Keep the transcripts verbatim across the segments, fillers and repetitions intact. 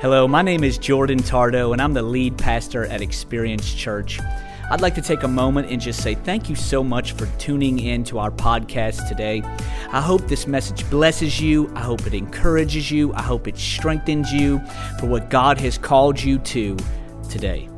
Hello, my name is Jordan Tardo, and I'm the lead pastor at Experience Church. I'd like to take a moment and just say thank you so much for tuning in to our podcast today. I hope this message blesses you. I hope it encourages you. I hope it strengthens you for what God has called you to today.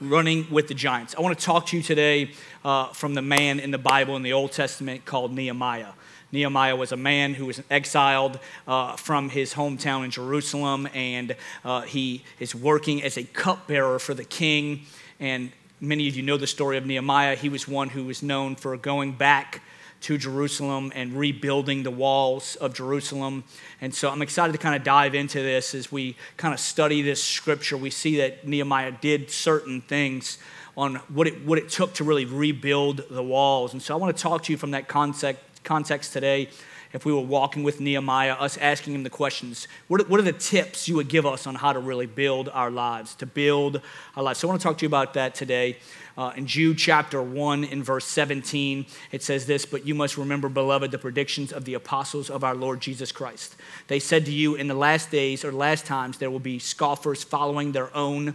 Running with the Giants. I want to talk to you today uh, from the man in the Bible in the Old Testament called Nehemiah. Nehemiah was a man who was exiled uh, from his hometown in Jerusalem, and uh, he is working as a cupbearer for the king. And many of you know the story of Nehemiah. He was one who was known for going back to Jerusalem and rebuilding the walls of Jerusalem. And so I'm excited to kind of dive into this as we kind of study this scripture. We see that Nehemiah did certain things on what it, what it took to really rebuild the walls. And so I want to talk to you from that concept context today, if we were walking with Nehemiah, us asking him the questions. What are the tips you would give us on how to really build our lives, to build our lives? So I want to talk to you about that today. Uh, in Jude chapter one, in verse seventeen, it says this, "But you must remember, beloved, the predictions of the apostles of our Lord Jesus Christ. They said to you, in the last days or last times, there will be scoffers following their own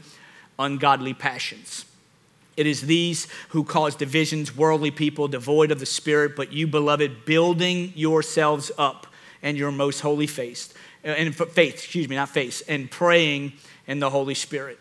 ungodly passions. It is these who cause divisions, worldly people, devoid of the Spirit, but you, beloved, building yourselves up in your most holy faith, and faith, excuse me, not faith, and praying in the Holy Spirit.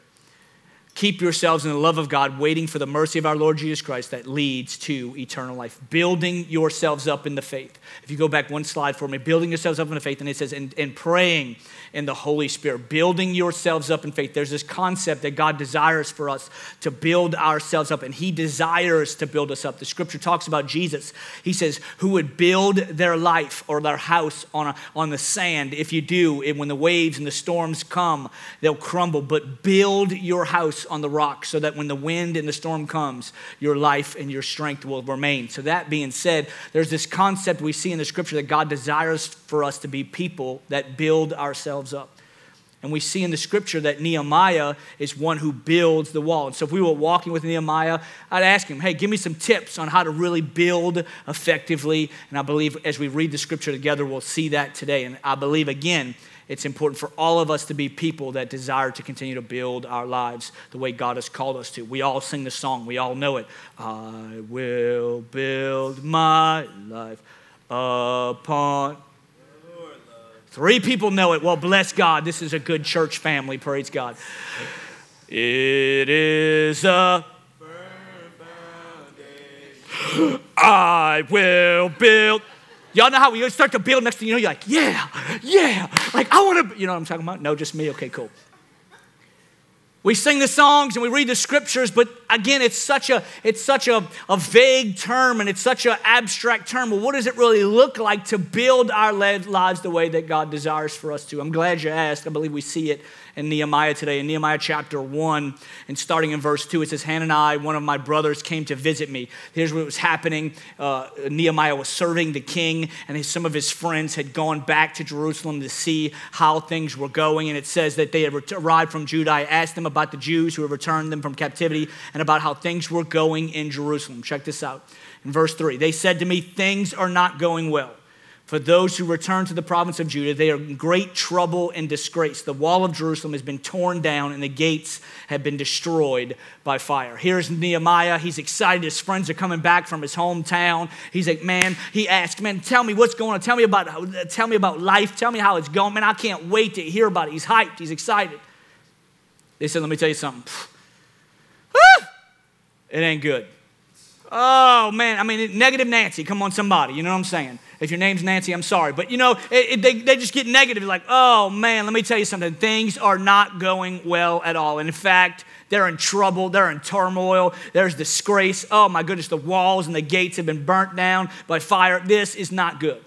Keep yourselves in the love of God, waiting for the mercy of our Lord Jesus Christ that leads to eternal life." Building yourselves up in the faith. If you go back one slide for me, building yourselves up in the faith, and it says, and, and praying in the Holy Spirit. Building yourselves up in faith. There's this concept that God desires for us to build ourselves up, and he desires to build us up. The scripture talks about Jesus. He says, who would build their life or their house on, a, on the sand. If you do, and when the waves and the storms come, they'll crumble, but build your house on the rock so that when the wind and the storm comes, your life and your strength will remain. So that being said, there's this concept we see in the scripture that God desires for us to be people that build ourselves up. And we see in the scripture that Nehemiah is one who builds the wall. And so if we were walking with Nehemiah, I'd ask him, hey, give me some tips on how to really build effectively. And I believe as we read the scripture together, we'll see that today. And I believe, again, it's important for all of us to be people that desire to continue to build our lives the way God has called us to. We all sing the song. We all know it. I will build my life upon. Three people know it. Well, bless God. This is a good church family. Praise God. It is a firm foundation. I will build. Y'all know how we start to build, next thing you know, you're like, yeah, yeah. Like, I want to, you know what I'm talking about? No, just me? Okay, cool. We sing the songs and we read the scriptures, but again, it's such a it's such a, a vague term, and it's such an abstract term. Well, what does it really look like to build our lives the way that God desires for us to? I'm glad you asked. I believe we see it in Nehemiah today. In Nehemiah chapter one, and starting in verse two, it says, Hanani, one of my brothers, came to visit me. Here's what was happening. Uh, Nehemiah was serving the king, and his, some of his friends had gone back to Jerusalem to see how things were going. And it says that they had ret- arrived from Judah. I asked them about the Jews who had returned them from captivity and about how things were going in Jerusalem. Check this out. In verse three, they said to me, things are not going well. For those who return to the province of Judah, they are in great trouble and disgrace. The wall of Jerusalem has been torn down, and the gates have been destroyed by fire. Here's Nehemiah. He's excited. His friends are coming back from his hometown. He's like, man, he asked, man, tell me what's going on. Tell me about, tell me about life. Tell me how it's going. Man, I can't wait to hear about it. He's hyped. He's excited. They said, let me tell you something. Ah, it ain't good. Oh, man. I mean, negative Nancy. Come on, somebody. You know what I'm saying? If your name's Nancy, I'm sorry. But, you know, it, it, they, they just get negative. Like, oh, man, let me tell you something. Things are not going well at all. And, in fact, they're in trouble. They're in turmoil. There's disgrace. Oh, my goodness, the walls and the gates have been burnt down by fire. This is not good.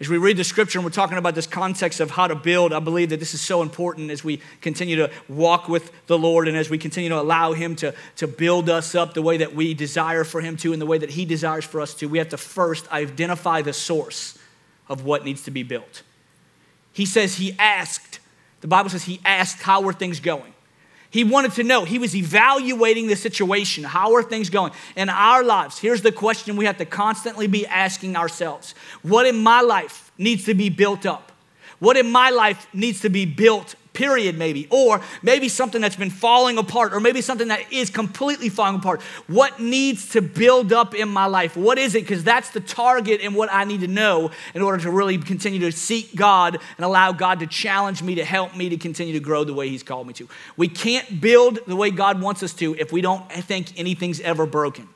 As we read the scripture and we're talking about this context of how to build, I believe that this is so important as we continue to walk with the Lord and as we continue to allow him to, to build us up the way that we desire for him to and the way that he desires for us to. We have to first identify the source of what needs to be built. He says he asked, the Bible says he asked, how were things going? He wanted to know. He was evaluating the situation. How are things going in our lives? Here's the question we have to constantly be asking ourselves. What in my life needs to be built up? What in my life needs to be built, period, maybe? Or maybe something that's been falling apart, or maybe something that is completely falling apart. What needs to build up in my life? What is it? Because that's the target and what I need to know in order to really continue to seek God and allow God to challenge me, to help me to continue to grow the way he's called me to. We can't build the way God wants us to if we don't think anything's ever broken.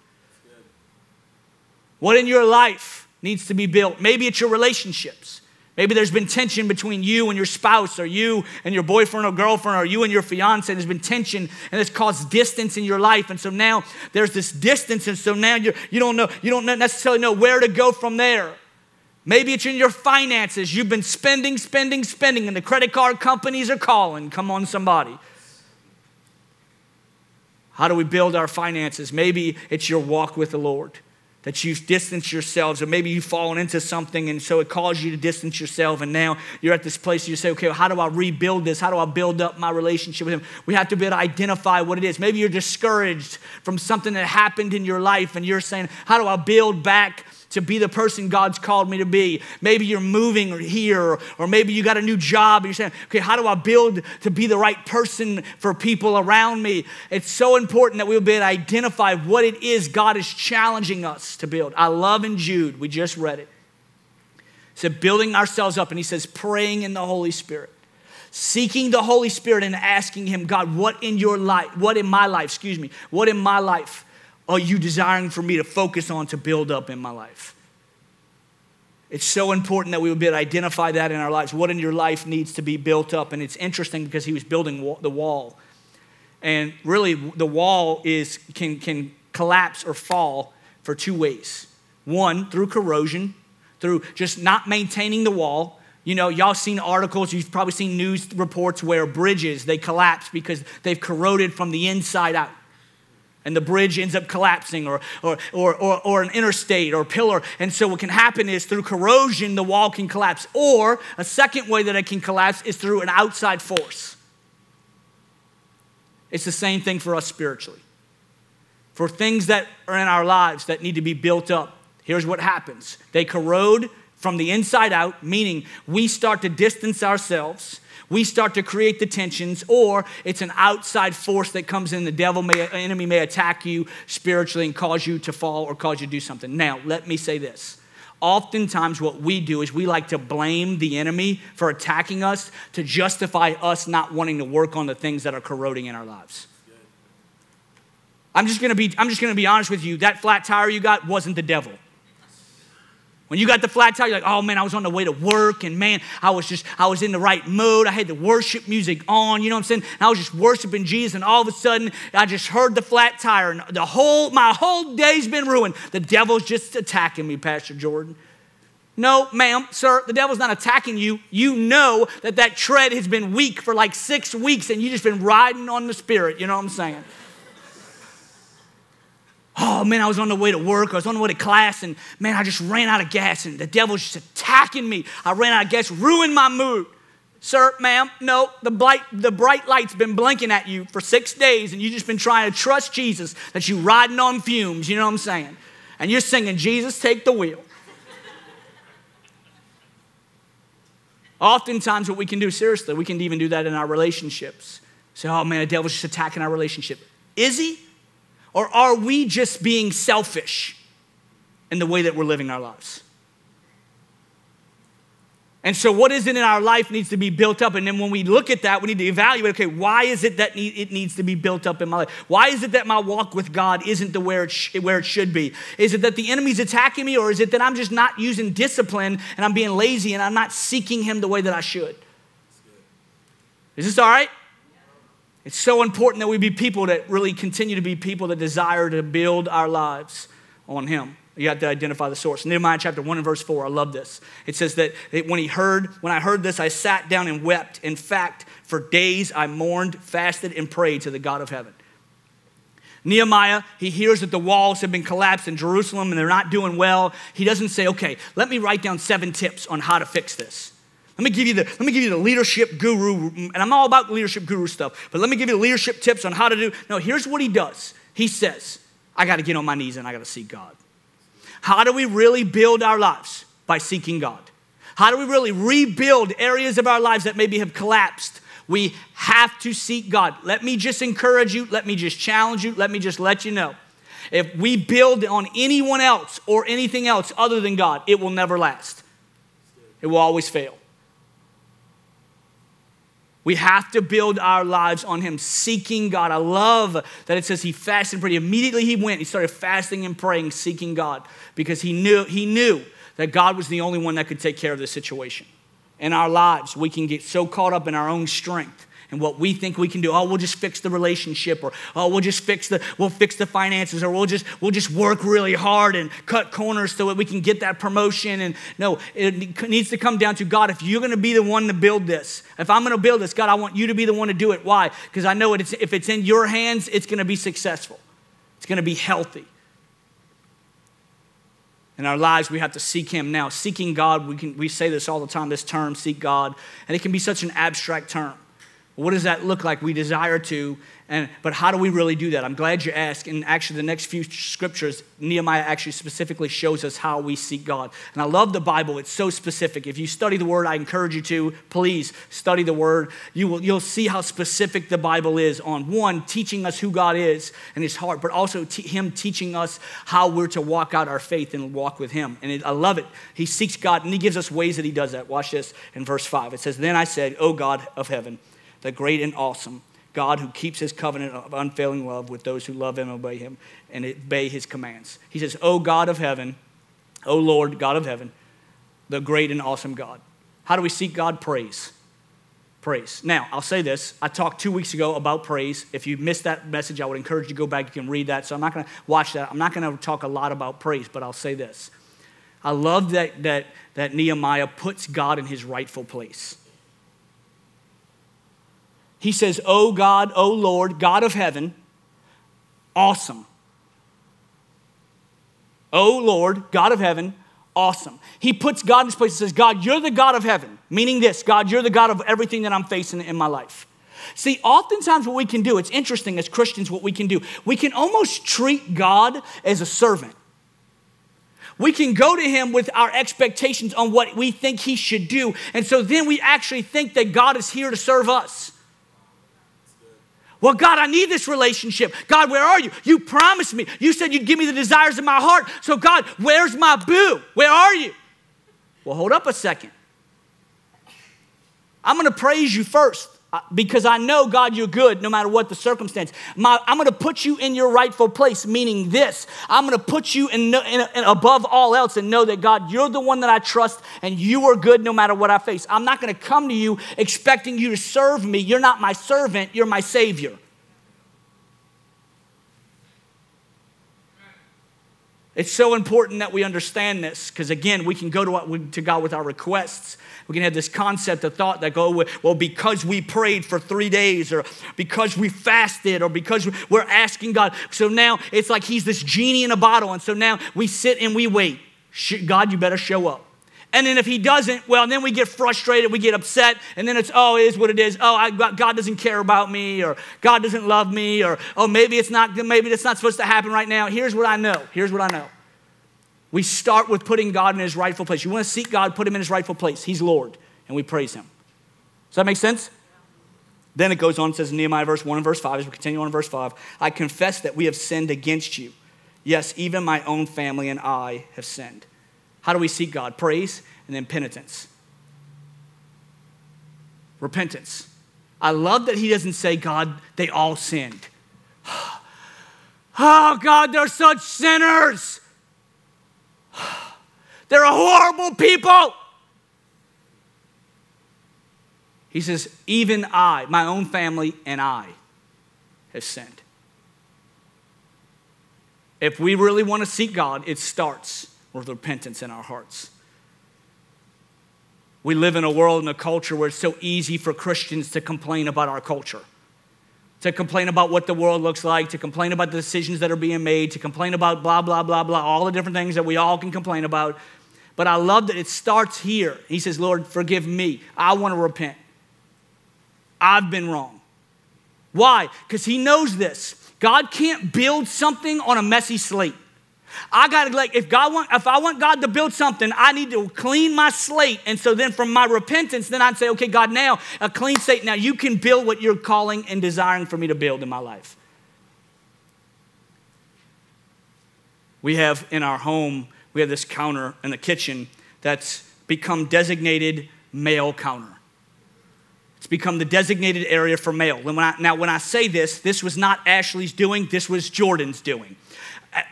What in your life needs to be built? Maybe it's your relationships. Maybe there's been tension between you and your spouse, or you and your boyfriend or girlfriend, or you and your fiance. There's been tension, and it's caused distance in your life. And so now there's this distance, and so now you're, you don't know, you don't necessarily know where to go from there. Maybe it's in your finances. You've been spending, spending, spending, and the credit card companies are calling. Come on, somebody. How do we build our finances? Maybe it's your walk with the Lord, that you've distanced yourselves, or maybe you've fallen into something, and so it caused you to distance yourself, and now you're at this place where you say, okay, well, how do I rebuild this? How do I build up my relationship with him? We have to be able to identify what it is. Maybe you're discouraged from something that happened in your life, and you're saying, how do I build back to be the person God's called me to be? Maybe you're moving or here, or, or maybe you got a new job, and you're saying, okay, how do I build to be the right person for people around me? It's so important that we'll be able to identify what it is God is challenging us to build. I love in Jude, we just read it. It said, building ourselves up, and he says, praying in the Holy Spirit. Seeking the Holy Spirit and asking him, God, what in your life, what in my life, excuse me, what in my life are you desiring for me to focus on to build up in my life? It's so important that we would be able to identify that in our lives. What in your life needs to be built up? And it's interesting because he was building the wall. And really the wall is can, can collapse or fall for two ways. One, through corrosion, through just not maintaining the wall. You know, y'all seen articles, you've probably seen news reports where bridges, they collapse because they've corroded from the inside out. And the bridge ends up collapsing, or, or, or, or, or an interstate or pillar. And so what can happen is through corrosion, the wall can collapse. Or a second way that it can collapse is through an outside force. It's the same thing for us spiritually. For things that are in our lives that need to be built up, here's what happens. They corrode from the inside out, meaning we start to distance ourselves. We start to create the tensions, or it's an outside force that comes in. The devil, may, an enemy may attack you spiritually and cause you to fall or cause you to do something. Now, let me say this. Oftentimes what we do is we like to blame the enemy for attacking us to justify us not wanting to work on the things that are corroding in our lives. I'm just gonna be, I'm just gonna be honest with you. That flat tire you got wasn't the devil. When you got the flat tire, you're like, oh man, I was on the way to work, and man, I was just, I was in the right mood. I had the worship music on, you know what I'm saying? And I was just worshiping Jesus, and all of a sudden, I just heard the flat tire, and the whole, my whole day's been ruined. The devil's just attacking me, Pastor Jordan. No, ma'am, sir, the devil's not attacking you. You know that that tread has been weak for like six weeks, and you've just been riding on the Spirit, you know what I'm saying? Oh, man, I was on the way to work. I was on the way to class, and, man, I just ran out of gas, and the devil's just attacking me. I ran out of gas, ruined my mood. Sir, ma'am, no, the bright, the bright light's been blinking at you for six days, and you've just been trying to trust Jesus that you're riding on fumes, you know what I'm saying? And you're singing, Jesus, take the wheel. Oftentimes what we can do, seriously, we can even do that in our relationships. Say, oh, man, the devil's just attacking our relationship. Is he? Or are we just being selfish in the way that we're living our lives? And so what is it in our life needs to be built up? And then when we look at that, we need to evaluate, okay, why is it that it needs to be built up in my life? Why is it that my walk with God isn't the where it, sh- where it should be? Is it that the enemy's attacking me, or is it that I'm just not using discipline and I'm being lazy and I'm not seeking him the way that I should? Is this all right? It's so important that we be people that really continue to be people that desire to build our lives on him. You have to identify the source. Nehemiah chapter one and verse four, I love this. It says that it, when he heard, when I heard this, I sat down and wept. In fact, for days I mourned, fasted, and prayed to the God of heaven. Nehemiah, he hears that the walls have been collapsed in Jerusalem and they're not doing well. He doesn't say, okay, let me write down seven tips on how to fix this. Let me give you the, let me give you the leadership guru, and I'm all about leadership guru stuff, but let me give you the leadership tips on how to do. No, here's what he does. He says, I got to get on my knees and I got to seek God. How do we really build our lives? By seeking God. How do we really rebuild areas of our lives that maybe have collapsed? We have to seek God. Let me just encourage you. Let me just challenge you. Let me just let you know. If we build on anyone else or anything else other than God, it will never last. It will always fail. We have to build our lives on him, seeking God. I love that it says he fasted and prayed. Immediately he went. He started fasting and praying, seeking God, because he knew, he knew that God was the only one that could take care of this situation. In our lives, we can get so caught up in our own strength and what we think we can do. Oh, we'll just fix the relationship, or oh, we'll just fix the we'll fix the finances, or we'll just we'll just work really hard and cut corners so that we can get that promotion. And no, it needs to come down to God. If you're going to be the one to build this, if I'm going to build this, God, I want you to be the one to do it. Why? Because I know it's, if it's in your hands, it's going to be successful. It's going to be healthy. In our lives, we have to seek him. Now, seeking God, we can we say this all the time, this term, seek God, and it can be such an abstract term. What does that look like? We desire to, and but how do we really do that? I'm glad you asked. And actually, the next few scriptures, Nehemiah actually specifically shows us how we seek God. And I love the Bible. It's so specific. If you study the Word, I encourage you to. Please study the Word. You will, you'll see how specific the Bible is on, one, teaching us who God is and his heart, but also te- him teaching us how we're to walk out our faith and walk with him. And it, I love it. He seeks God, and he gives us ways that he does that. Watch this in verse five. It says, "Then I said, O God of heaven, the great and awesome God who keeps his covenant of unfailing love with those who love him and obey him and obey his commands." He says, "O God of heaven, O Lord, God of heaven, the great and awesome God." How do we seek God? Praise. Praise. Now, I'll say this. I talked two weeks ago about praise. If you missed that message, I would encourage you to go back. You can read that. So I'm not going to watch that. I'm not going to talk a lot about praise, but I'll say this. I love that, that, that Nehemiah puts God in his rightful place. He says, "O God, O Lord, God of heaven, awesome." O Lord, God of heaven, awesome. He puts God in his place and says, God, you're the God of heaven. Meaning this, God, you're the God of everything that I'm facing in my life. See, oftentimes what we can do, it's interesting as Christians what we can do. We can almost treat God as a servant. We can go to him with our expectations on what we think he should do. And so then we actually think that God is here to serve us. Well, God, I need this relationship. God, where are you? You promised me. You said you'd give me the desires of my heart. So, God, where's my boo? Where are you? Well, hold up a second. I'm going to praise you first because I know, God, you're good no matter what the circumstance. My, I'm going to put you in your rightful place, meaning this. I'm going to put you in, in, in above all else and know that, God, you're the one that I trust and you are good no matter what I face. I'm not going to come to you expecting you to serve me. You're not my servant. You're my Savior. It's so important that we understand this because, again, we can go to, to God with our requests. We can have this concept of thought that go, well, because we prayed for three days or because we fasted or because we're asking God. So now it's like he's this genie in a bottle. And so now we sit and we wait. God, you better show up. And then if he doesn't, well, then we get frustrated. We get upset. And then it's, oh, it is what it is. Oh, I, God doesn't care about me, or God doesn't love me, or oh, maybe it's not, maybe it's not supposed to happen right now. Here's what I know. Here's what I know. We start with putting God in his rightful place. You want to seek God, put him in his rightful place. He's Lord, and we praise him. Does that make sense? Then it goes on, it says in Nehemiah verse one and verse five, as we continue on in verse five, "I confess that we have sinned against you. Yes, even my own family and I have sinned." How do we seek God? Praise and then penitence. Repentance. I love that he doesn't say, God, they all sinned. Oh, God, they're such sinners. They're a horrible people. He says, even I, my own family and I have sinned. If we really want to seek God, it starts with repentance in our hearts. We live in a world and a culture where it's so easy for Christians to complain about our culture, to complain about what the world looks like, to complain about the decisions that are being made, to complain about blah, blah, blah, blah, all the different things that we all can complain about. But I love that it starts here. He says, Lord, forgive me. I want to repent. I've been wrong. Why? Because he knows this. God can't build something on a messy slate. I gotta, like, if God want, if I want God to build something, I need to clean my slate. And so then from my repentance, then I'd say, okay, God, now a clean slate. Now you can build what you're calling and desiring for me to build in my life. We have in our home, we have this counter in the kitchen that's become designated male counter. It's become the designated area for male. When I, now, when I say this, this was not Ashley's doing. This was Jordan's doing.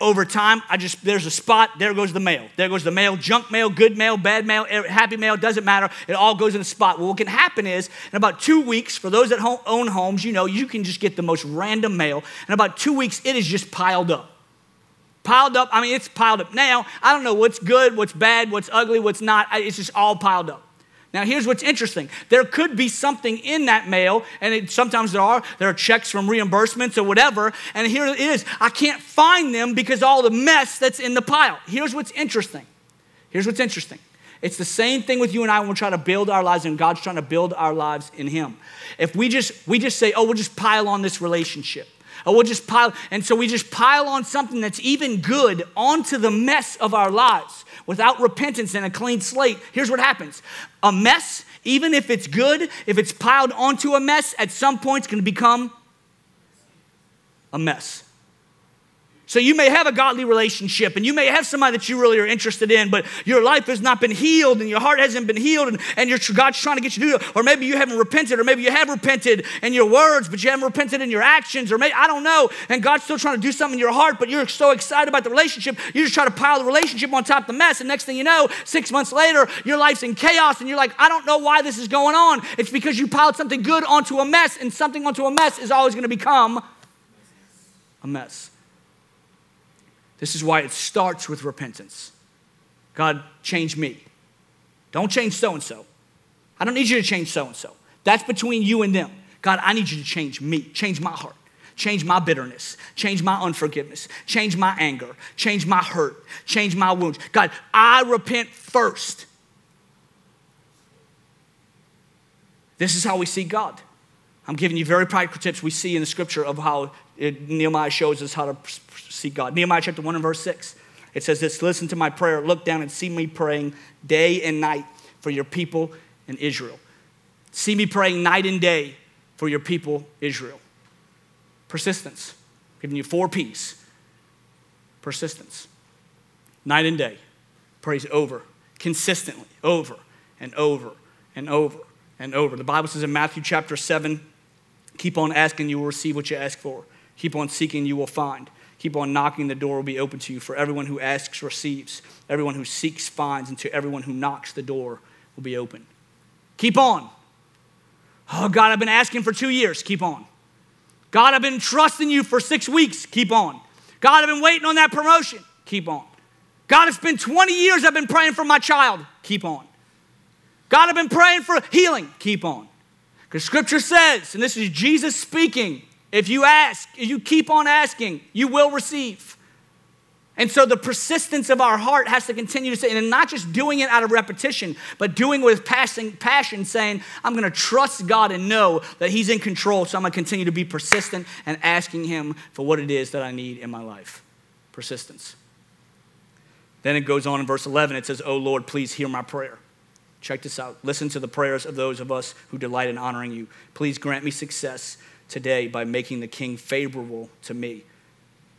Over time, I just, there's a spot, there goes the mail. There goes the mail, junk mail, good mail, bad mail, happy mail, doesn't matter. It all goes in a spot. Well, what can happen is, in about two weeks, for those that own homes, you know, you can just get the most random mail. In about two weeks, it is just piled up. Piled up, I mean, it's piled up now. I don't know what's good, what's bad, what's ugly, what's not. It's just all piled up. Now, here's what's interesting. There could be something in that mail, and it, sometimes there are. There are checks from reimbursements or whatever, and here it is. I can't find them because all the mess that's in the pile. Here's what's interesting. Here's what's interesting. It's the same thing with you and I when we're trying to build our lives, and God's trying to build our lives in Him. If we just, we just say, oh, we'll just pile on this relationship. Or we'll just pile, and so we just pile on something that's even good onto the mess of our lives without repentance and a clean slate. Here's what happens. A mess, even if it's good, if it's piled onto a mess, at some point it's going to become a mess. So you may have a godly relationship and you may have somebody that you really are interested in, but your life has not been healed and your heart hasn't been healed and, and your, God's trying to get you to do it. Or maybe you haven't repented, or maybe you have repented in your words, but you haven't repented in your actions, or maybe, I don't know. And God's still trying to do something in your heart, but you're so excited about the relationship, you just try to pile the relationship on top of the mess. And next thing you know, six months later, your life's in chaos and you're like, I don't know why this is going on. It's because you piled something good onto a mess, and something onto a mess is always going to become a mess. This is why it starts with repentance. God, change me. Don't change so-and-so. I don't need you to change so-and-so. That's between you and them. God, I need you to change me. Change my heart. Change my bitterness. Change my unforgiveness. Change my anger. Change my hurt. Change my wounds. God, I repent first. This is how we see God. I'm giving you very practical tips we see in the scripture of how it, Nehemiah shows us how to see God. Nehemiah chapter one and verse six. It says this, listen to my prayer, look down and see me praying day and night for your people in Israel. See me praying night and day for your people, Israel. Persistence. I'm giving you four P's. Persistence. Night and day. Prays over, consistently, over and over and over and over. The Bible says in Matthew chapter seven, keep on asking, you will receive what you ask for. Keep on seeking, you will find. Keep on knocking, the door will be open to you. For everyone who asks receives. Everyone who seeks finds. And to everyone who knocks, the door will be open. Keep on. Oh, God, I've been asking for two years. Keep on. God, I've been trusting you for six weeks. Keep on. God, I've been waiting on that promotion. Keep on. God, it's been twenty years I've been praying for my child. Keep on. God, I've been praying for healing. Keep on. Because Scripture says, and this is Jesus speaking, if you ask, if you keep on asking, you will receive. And so the persistence of our heart has to continue to say, and not just doing it out of repetition, but doing with passing passion, saying, I'm going to trust God and know that He's in control, so I'm going to continue to be persistent and asking Him for what it is that I need in my life. Persistence. Then it goes on in verse eleven. It says, oh, Lord, please hear my prayer. Check this out. Listen to the prayers of those of us who delight in honoring you. Please grant me success today by making the king favorable to me.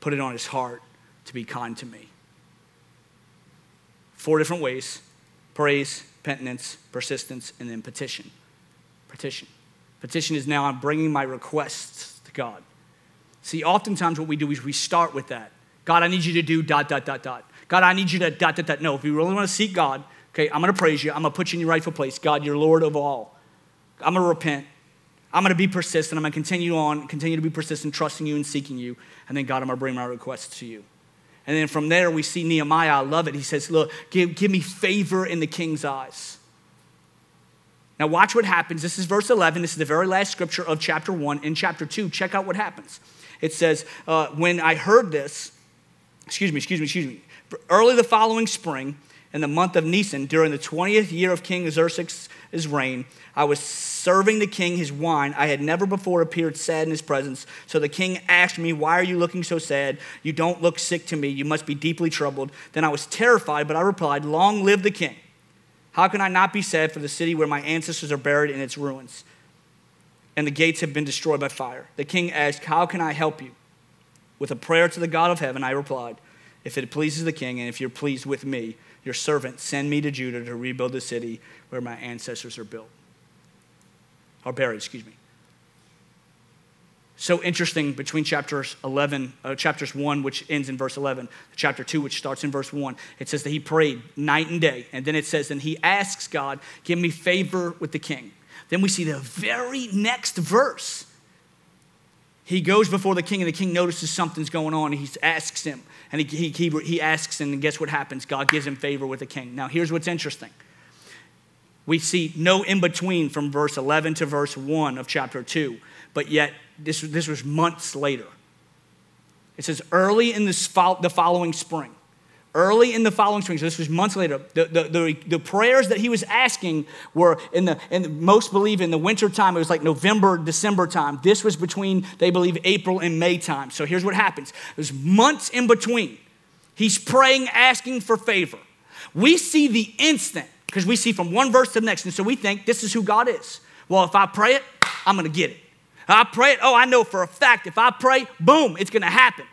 Put it on his heart to be kind to me. Four different ways: praise, penitence, persistence, and then petition. Petition. Petition is now I'm bringing my requests to God. See, oftentimes what we do is we start with that. God, I need you to do dot, dot, dot, dot. God, I need you to dot, dot, dot. No, if you really want to seek God, okay, I'm going to praise you. I'm going to put you in your rightful place. God, you're Lord of all. I'm going to repent. I'm going to be persistent. I'm going to continue on, continue to be persistent, trusting you and seeking you. And then, God, I'm going to bring my requests to you. And then from there, we see Nehemiah. I love it. He says, look, give, give me favor in the king's eyes. Now watch what happens. This is verse eleven. This is the very last scripture of chapter one. In chapter two, check out what happens. It says, uh, when I heard this, excuse me, excuse me, excuse me, early the following spring, in the month of Nisan, during the twentieth year of King Xerxes' reign, I was serving the king his wine. I had never before appeared sad in his presence. So the king asked me, "Why are you looking so sad? You don't look sick to me. You must be deeply troubled." Then I was terrified, but I replied, "Long live the king. How can I not be sad for the city where my ancestors are buried in its ruins? And the gates have been destroyed by fire." The king asked, "How can I help you?" With a prayer to the God of heaven, I replied, "If it pleases the king, and if you're pleased with me, your servant, send me to Judah to rebuild the city where my ancestors are built. Or buried, excuse me." So interesting between chapters eleven, uh, chapters one, which ends in verse eleven, chapter two, which starts in verse one. It says that he prayed night and day. And then it says, and he asks God, "Give me favor with the king." Then we see the very next verse. He goes before the king, and the king notices something's going on, and he asks him. And he, he, he asks him, and guess what happens? God gives him favor with the king. Now, here's what's interesting. We see no in-between from verse eleven to verse one of chapter two, but yet this, this was months later. It says, early in this fo- the following spring. Early in the following spring, so this was months later, the, the, the, the prayers that he was asking were in the, and most believe in the winter time, it was like November, December time. This was between, they believe, April and May time. So here's what happens. There's months in between. He's praying, asking for favor. We see the instant, because we see from one verse to the next, and so we think this is who God is. Well, if I pray it, I'm going to get it. I pray it, oh, I know for a fact, if I pray, boom, it's going to happen.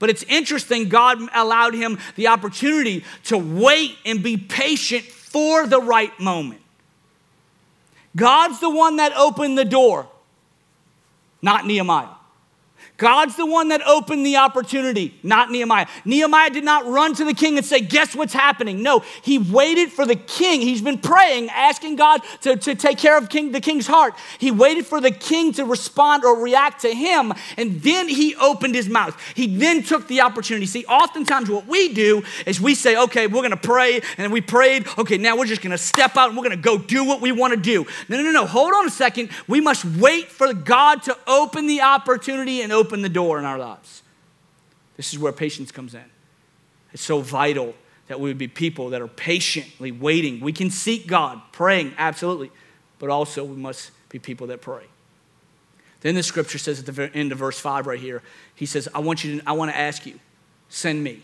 But it's interesting, God allowed him the opportunity to wait and be patient for the right moment. God's the one that opened the door, not Nehemiah. God's the one that opened the opportunity, not Nehemiah. Nehemiah did not run to the king and say, "Guess what's happening?" No, he waited for the king. He's been praying, asking God to, to take care of king, the king's heart. He waited for the king to respond or react to him, and then he opened his mouth. He then took the opportunity. See, oftentimes what we do is we say, "Okay, we're going to pray," and we prayed. Okay, now we're just going to step out, and we're going to go do what we want to do. No, no, no, no. Hold on a second. We must wait for God to open the opportunity and open Open the door in our lives. This is where patience comes in. It's so vital that we would be people that are patiently waiting. We can seek God, praying, absolutely, but also we must be people that pray. Then the scripture says at the end of verse five right here, he says, I want you to, I want to ask you, send me.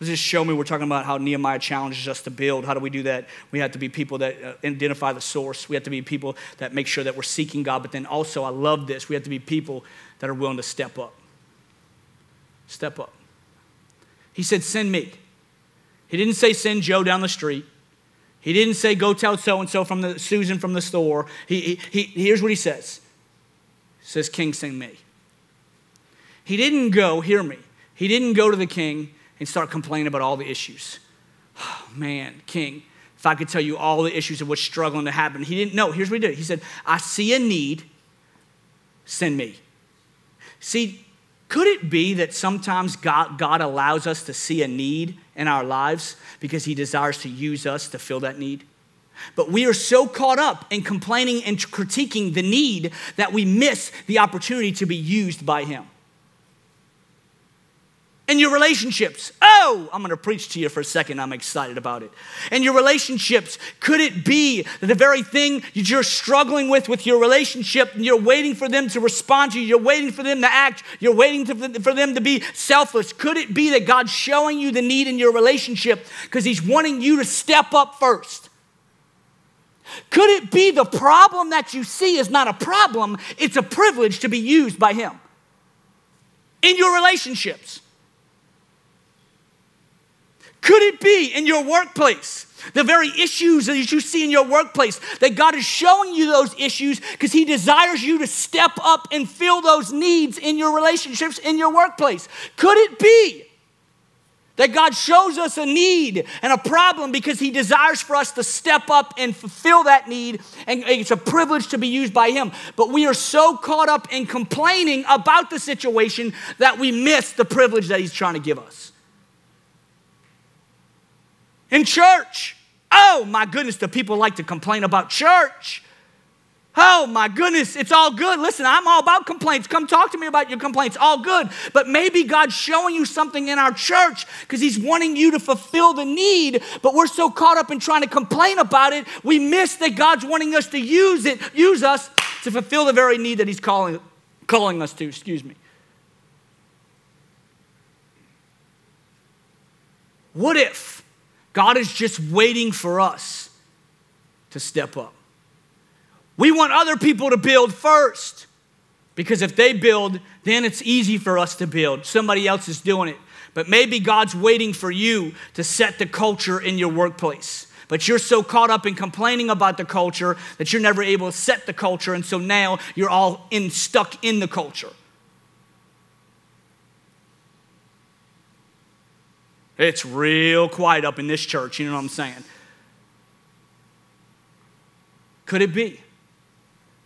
Let's just show me. We're talking about how Nehemiah challenges us to build. How do we do that? We have to be people that identify the source. We have to be people that make sure that we're seeking God. But then also, I love this. We have to be people that are willing to step up. Step up. He said, send me. He didn't say send Joe down the street. He didn't say go tell so-and-so from the Susan from the store. He, he, he, here's what he says. He says, King, send me. He didn't go, hear me. He didn't go to the king and start complaining about all the issues. Oh, man, king, if I could tell you all the issues of what's struggling to happen. He didn't know. Here's what he did. He said, I see a need. Send me. See, could it be that sometimes God, God allows us to see a need in our lives because he desires to use us to fill that need? But we are so caught up in complaining and critiquing the need that we miss the opportunity to be used by him. In your relationships, oh, I'm going to preach to you for a second. I'm excited about it. In your relationships, could it be that the very thing you're struggling with with your relationship, and you're waiting for them to respond to you, you're waiting for them to act, you're waiting to, for them to be selfless? Could it be that God's showing you the need in your relationship because he's wanting you to step up first? Could it be the problem that you see is not a problem, it's a privilege to be used by him? In your relationships. Could it be in your workplace, the very issues that you see in your workplace, that God is showing you those issues because he desires you to step up and fill those needs in your relationships, in your workplace? Could it be that God shows us a need and a problem because he desires for us to step up and fulfill that need, and it's a privilege to be used by him? But we are so caught up in complaining about the situation that we miss the privilege that he's trying to give us. In church, oh my goodness, do people like to complain about church? Oh my goodness, it's all good. Listen, I'm all about complaints. Come talk to me about your complaints. All good. But maybe God's showing you something in our church because he's wanting you to fulfill the need, but we're so caught up in trying to complain about it, we miss that God's wanting us to use it, use us to fulfill the very need that he's calling, calling us to, excuse me. What if God is just waiting for us to step up? We want other people to build first, because if they build, then it's easy for us to build. Somebody else is doing it. But maybe God's waiting for you to set the culture in your workplace. But you're so caught up in complaining about the culture that you're never able to set the culture, and so now you're all in, stuck in the culture. It's real quiet up in this church, you know what I'm saying? Could it be?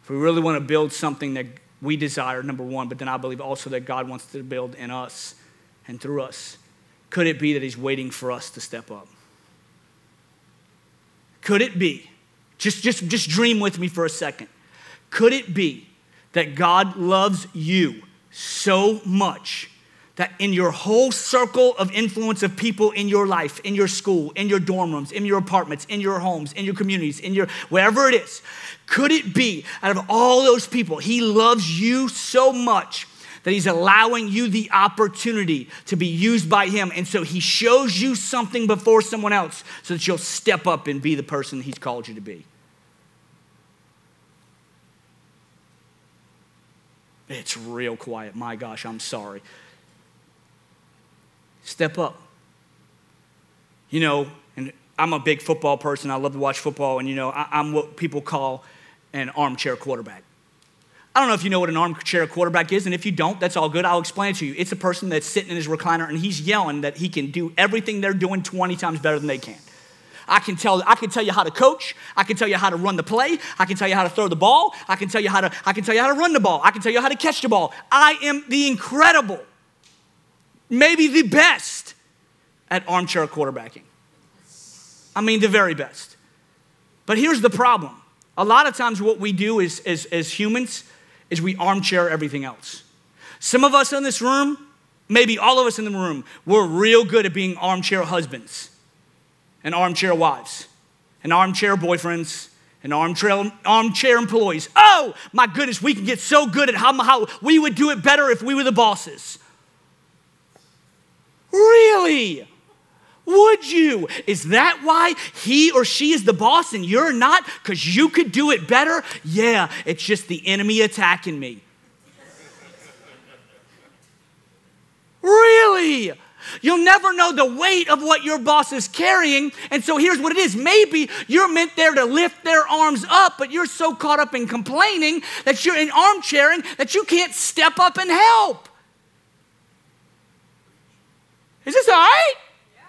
If we really want to build something that we desire, number one, but then I believe also that God wants to build in us and through us, could it be that he's waiting for us to step up? Could it be, just, just, just dream with me for a second, could it be that God loves you so much that in your whole circle of influence of people in your life, in your school, in your dorm rooms, in your apartments, in your homes, in your communities, in your, wherever it is, could it be out of all those people, he loves you so much that he's allowing you the opportunity to be used by him, and so he shows you something before someone else so that you'll step up and be the person he's called you to be? It's real quiet. My gosh, I'm sorry. Step up. You know, and I'm a big football person. I love to watch football. And, you know, I, I'm what people call an armchair quarterback. I don't know if you know what an armchair quarterback is. And if you don't, that's all good. I'll explain it to you. It's a person that's sitting in his recliner and he's yelling that he can do everything they're doing twenty times better than they can. I can tell, I can tell you how to coach. I can tell you how to run the play. I can tell you how to throw the ball. I can tell you how to, I can tell you how to run the ball. I can tell you how to catch the ball. I am the incredible, maybe the best at armchair quarterbacking. I mean, the very best. But here's the problem. A lot of times what we do is, is, as humans is we armchair everything else. Some of us in this room, maybe all of us in the room, we're real good at being armchair husbands and armchair wives and armchair boyfriends and armchair, armchair employees. Oh, my goodness, we can get so good at how, how we would do it better if we were the bosses. Really? Would you? Is that why he or she is the boss and you're not? Because you could do it better? Yeah, it's just the enemy attacking me. Really? You'll never know the weight of what your boss is carrying. And so here's what it is. Maybe you're meant there to lift their arms up, but you're so caught up in complaining that you're in armchairing that you can't step up and help. Is this all right? Yeah.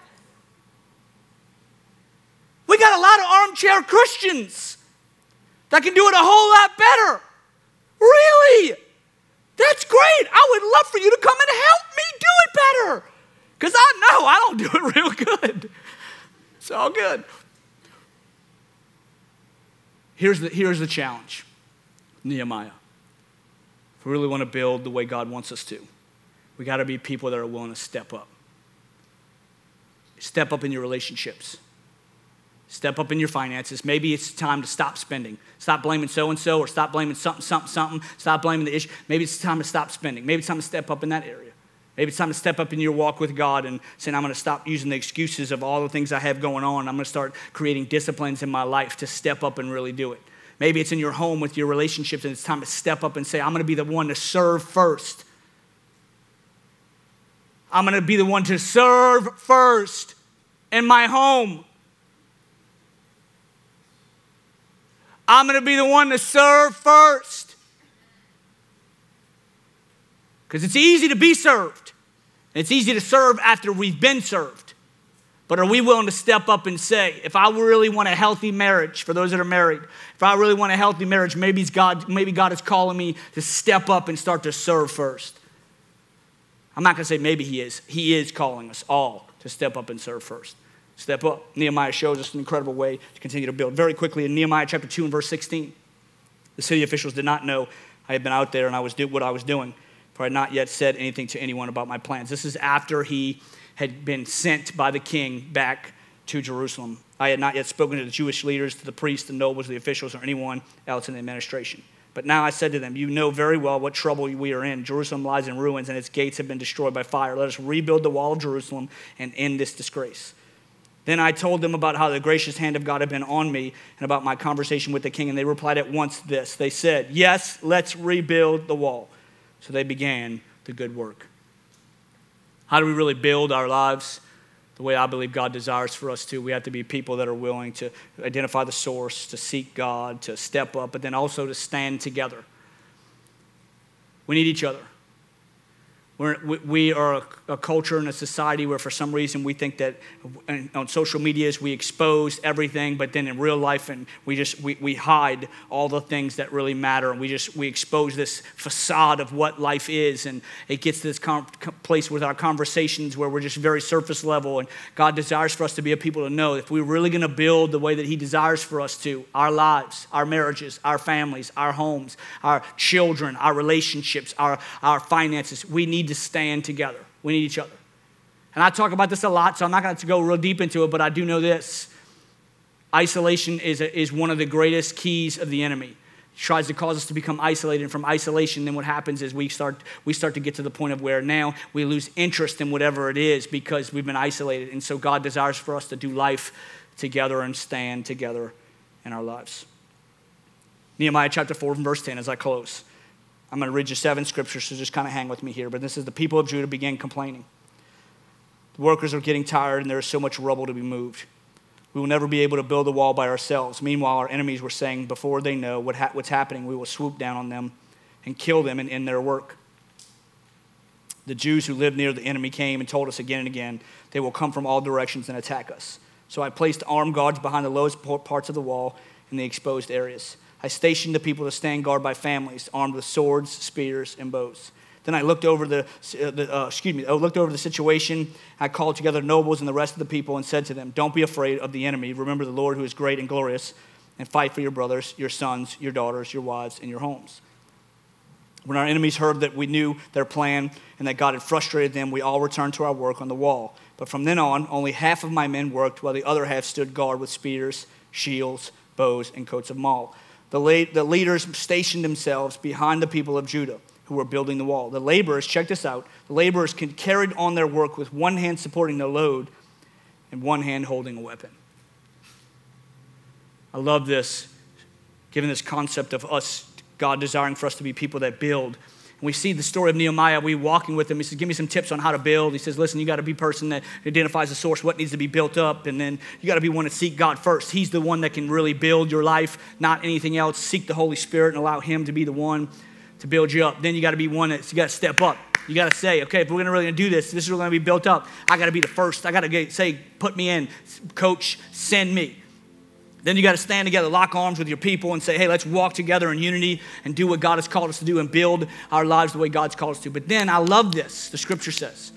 We got a lot of armchair Christians that can do it a whole lot better. Really? That's great. I would love for you to come and help me do it better. Because I know I don't do it real good. It's all good. Here's the, here's the challenge, Nehemiah. If we really want to build the way God wants us to, we got to be people that are willing to step up. Step up in your relationships. Step up in your finances. Maybe it's time to stop spending. Stop blaming so-and-so or stop blaming something, something, something. Stop blaming the issue. Maybe it's time to stop spending. Maybe it's time to step up in that area. Maybe it's time to step up in your walk with God and saying, I'm going to stop using the excuses of all the things I have going on. I'm going to start creating disciplines in my life to step up and really do it. Maybe it's in your home with your relationships and it's time to step up and say, I'm going to be the one to serve first. I'm going to be the one to serve first in my home. I'm going to be the one to serve first. Because it's easy to be served. It's easy to serve after we've been served. But are we willing to step up and say, if I really want a healthy marriage, for those that are married, if I really want a healthy marriage, maybe it's God, maybe God is calling me to step up and start to serve first. I'm not going to say maybe he is. He is calling us all to step up and serve first. Step up. Nehemiah shows us an incredible way to continue to build. Very quickly in Nehemiah chapter two and verse sixteen. The city officials did not know I had been out there and I was do what I was doing, for I had not yet said anything to anyone about my plans. This is after he had been sent by the king back to Jerusalem. I had not yet spoken to the Jewish leaders, to the priests, the nobles, the officials, or anyone else in the administration. But now I said to them, you know very well what trouble we are in. Jerusalem lies in ruins, and its gates have been destroyed by fire. Let us rebuild the wall of Jerusalem and end this disgrace. Then I told them about how the gracious hand of God had been on me and about my conversation with the king, and they replied at once this. They said, yes, let's rebuild the wall. So they began the good work. How do we really build our lives the way I believe God desires for us to? We have to be people that are willing to identify the source, to seek God, to step up, but then also to stand together. We need each other. We're, we are a, a culture and a society where for some reason we think that on social medias we expose everything, but then in real life and we just we, we hide all the things that really matter, and we just we expose this facade of what life is, and it gets to this com- place with our conversations where we're just very surface level. And God desires for us to be a people to know if we're really going to build the way that he desires for us to, our lives, our marriages, our families, our homes, our children, our relationships, our, our finances, we need to stand together. We need each other. And I talk about this a lot, so I'm not going to go real deep into it, but I do know this. Isolation is, a, is one of the greatest keys of the enemy. He tries to cause us to become isolated, and from isolation, then what happens is we start, we start to get to the point of where now we lose interest in whatever it is because we've been isolated. And so God desires for us to do life together and stand together in our lives. Nehemiah chapter four, verse ten, as I close. I'm going to read you seven scriptures, so just kind of hang with me here. But this is the people of Judah began complaining. The workers are getting tired, and there is so much rubble to be moved. We will never be able to build the wall by ourselves. Meanwhile, our enemies were saying, before they know what ha- what's happening, we will swoop down on them and kill them and end their work. The Jews who lived near the enemy came and told us again and again, they will come from all directions and attack us. So I placed armed guards behind the lowest parts of the wall in the exposed areas. I stationed the people to stand guard by families, armed with swords, spears, and bows. Then I looked over the, uh, the uh, excuse me, I looked over the situation. I called together nobles and the rest of the people and said to them, "Don't be afraid of the enemy. Remember the Lord who is great and glorious, and fight for your brothers, your sons, your daughters, your wives, and your homes." When our enemies heard that we knew their plan and that God had frustrated them, we all returned to our work on the wall. But from then on, only half of my men worked, while the other half stood guard with spears, shields, bows, and coats of mail. The, la- the leaders stationed themselves behind the people of Judah who were building the wall. The laborers, check this out, the laborers carried on their work with one hand supporting the load and one hand holding a weapon. I love this, given this concept of us, God desiring for us to be people that build. And we see the story of Nehemiah. We walking with him. He says, give me some tips on how to build. He says, listen, you got to be a person that identifies the source, what needs to be built up. And then you got to be one to seek God first. He's the one that can really build your life, not anything else. Seek the Holy Spirit and allow him to be the one to build you up. Then you got to be one that's, you got to step up. You got to say, okay, if we're gonna really gonna do this, this is really going to be built up. I got to be the first. I got to say, put me in. Coach, send me. Then you got to stand together, lock arms with your people and say, hey, let's walk together in unity and do what God has called us to do and build our lives the way God's called us to. But then I love this. The scripture says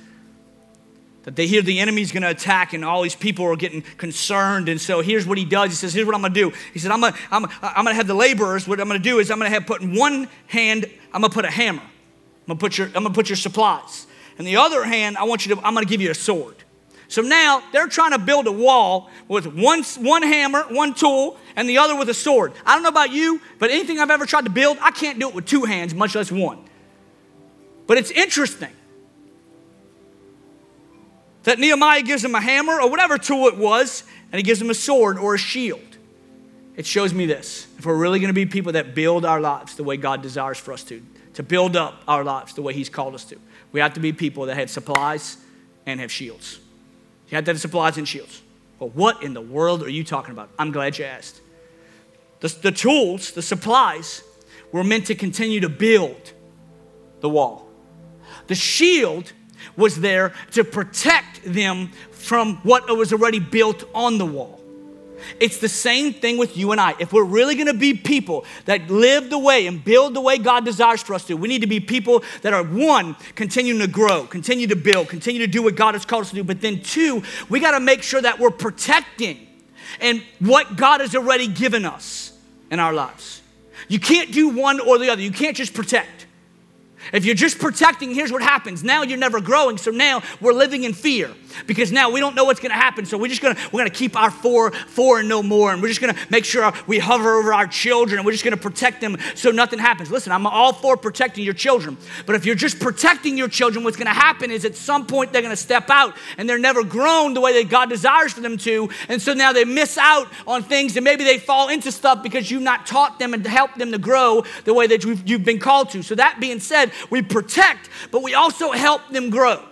that they hear the enemy's going to attack and all these people are getting concerned. And so here's what he does. He says, here's what I'm going to do. He said, I'm going I'm, I'm to have the laborers. What I'm going to do is I'm going to have put in one hand, I'm going to put a hammer. I'm going to put your, I'm going to put your supplies. And the other hand, I want you to, I'm going to give you a sword. So now they're trying to build a wall with one, one hammer, one tool, and the other with a sword. I don't know about you, but anything I've ever tried to build, I can't do it with two hands, much less one. But it's interesting that Nehemiah gives him a hammer or whatever tool it was, and he gives him a sword or a shield. It shows me this. If we're really going to be people that build our lives the way God desires for us to, to build up our lives the way he's called us to, we have to be people that have supplies and have shields. You have to have supplies and shields. Well, what in the world are you talking about? I'm glad you asked. The, the tools, the supplies, were meant to continue to build the wall. The shield was there to protect them from what was already built on the wall. It's the same thing with you and I. If we're really going to be people that live the way and build the way God desires for us to, we need to be people that are, one, continuing to grow, continue to build, continue to do what God has called us to do. But then two, we got to make sure that we're protecting and what God has already given us in our lives. You can't do one or the other. You can't just protect. If you're just protecting, here's what happens. Now you're never growing, so now we're living in fear because now we don't know what's going to happen, so we're just going to we're going to keep our four, four and no more, and we're just going to make sure we hover over our children, and we're just going to protect them so nothing happens. Listen, I'm all for protecting your children, but if you're just protecting your children, what's going to happen is at some point they're going to step out, and they're never grown the way that God desires for them to, and so now they miss out on things, and maybe they fall into stuff because you've not taught them and helped them to grow the way that you've, you've been called to. So that being said, we protect, but we also help them grow.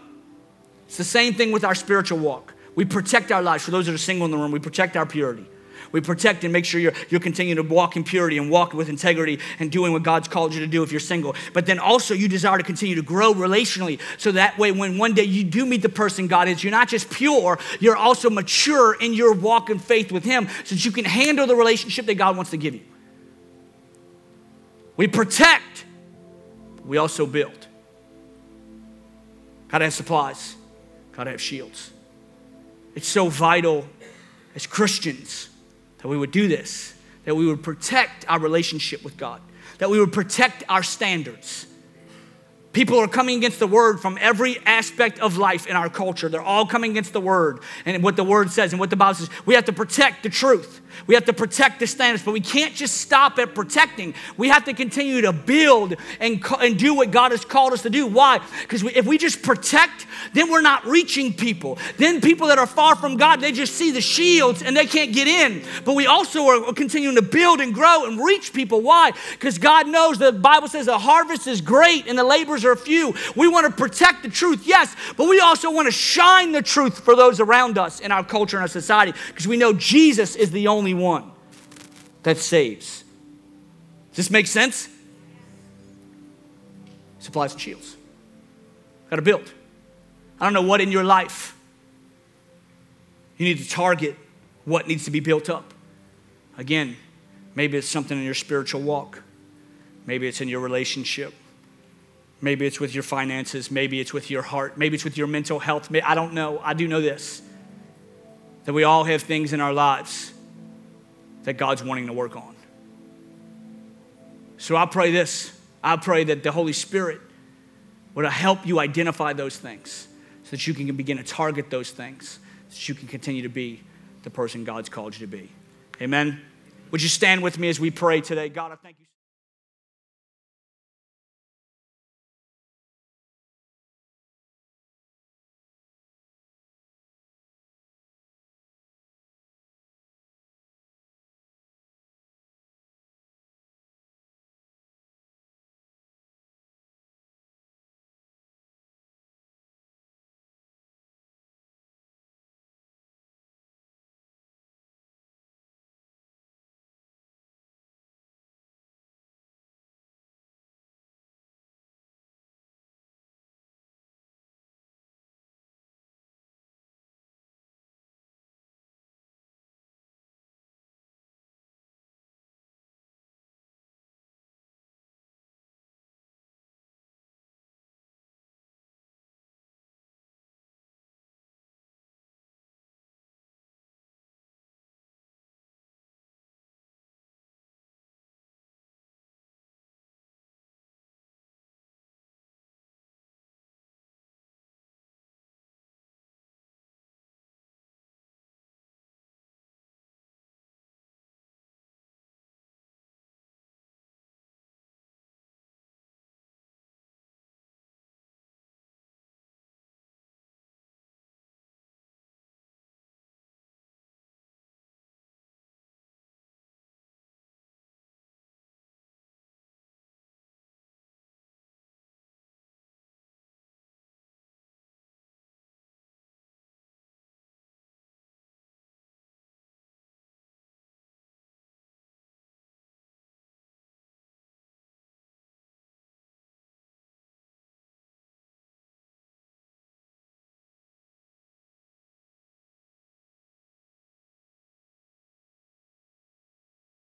It's the same thing with our spiritual walk. We protect our lives. For those that are single in the room, we protect our purity. We protect and make sure you're, you're continuing to walk in purity and walk with integrity and doing what God's called you to do if you're single. But then also you desire to continue to grow relationally so that way when one day you do meet the person God is, you're not just pure, you're also mature in your walk and faith with Him so that you can handle the relationship that God wants to give you. We protect. We also build. Gotta have supplies. Gotta have shields. It's so vital as Christians that we would do this, that we would protect our relationship with God, that we would protect our standards. People are coming against the word from every aspect of life in our culture. They're all coming against the word and what the word says and what the Bible says. We have to protect the truth. We have to protect the standards, but we can't just stop at protecting. We have to continue to build and, and do what God has called us to do. Why? Because if we just protect, then we're not reaching people. Then people that are far from God, they just see the shields and they can't get in. But we also are continuing to build and grow and reach people. Why? Because God knows, the Bible says the harvest is great and the labor are few. We want to protect the truth, yes, but we also want to shine the truth for those around us in our culture and our society because we know Jesus is the only one that saves. Does this make sense? Supplies and shields. Got to build. I don't know what in your life you need to target what needs to be built up. Again, maybe it's something in your spiritual walk. Maybe it's in your relationship. Maybe it's with your finances. Maybe it's with your heart. Maybe it's with your mental health. I don't know. I do know this, that we all have things in our lives that God's wanting to work on. So I pray this. I pray that the Holy Spirit would help you identify those things so that you can begin to target those things so that you can continue to be the person God's called you to be. Amen. Would you stand with me as we pray today? God, I thank you.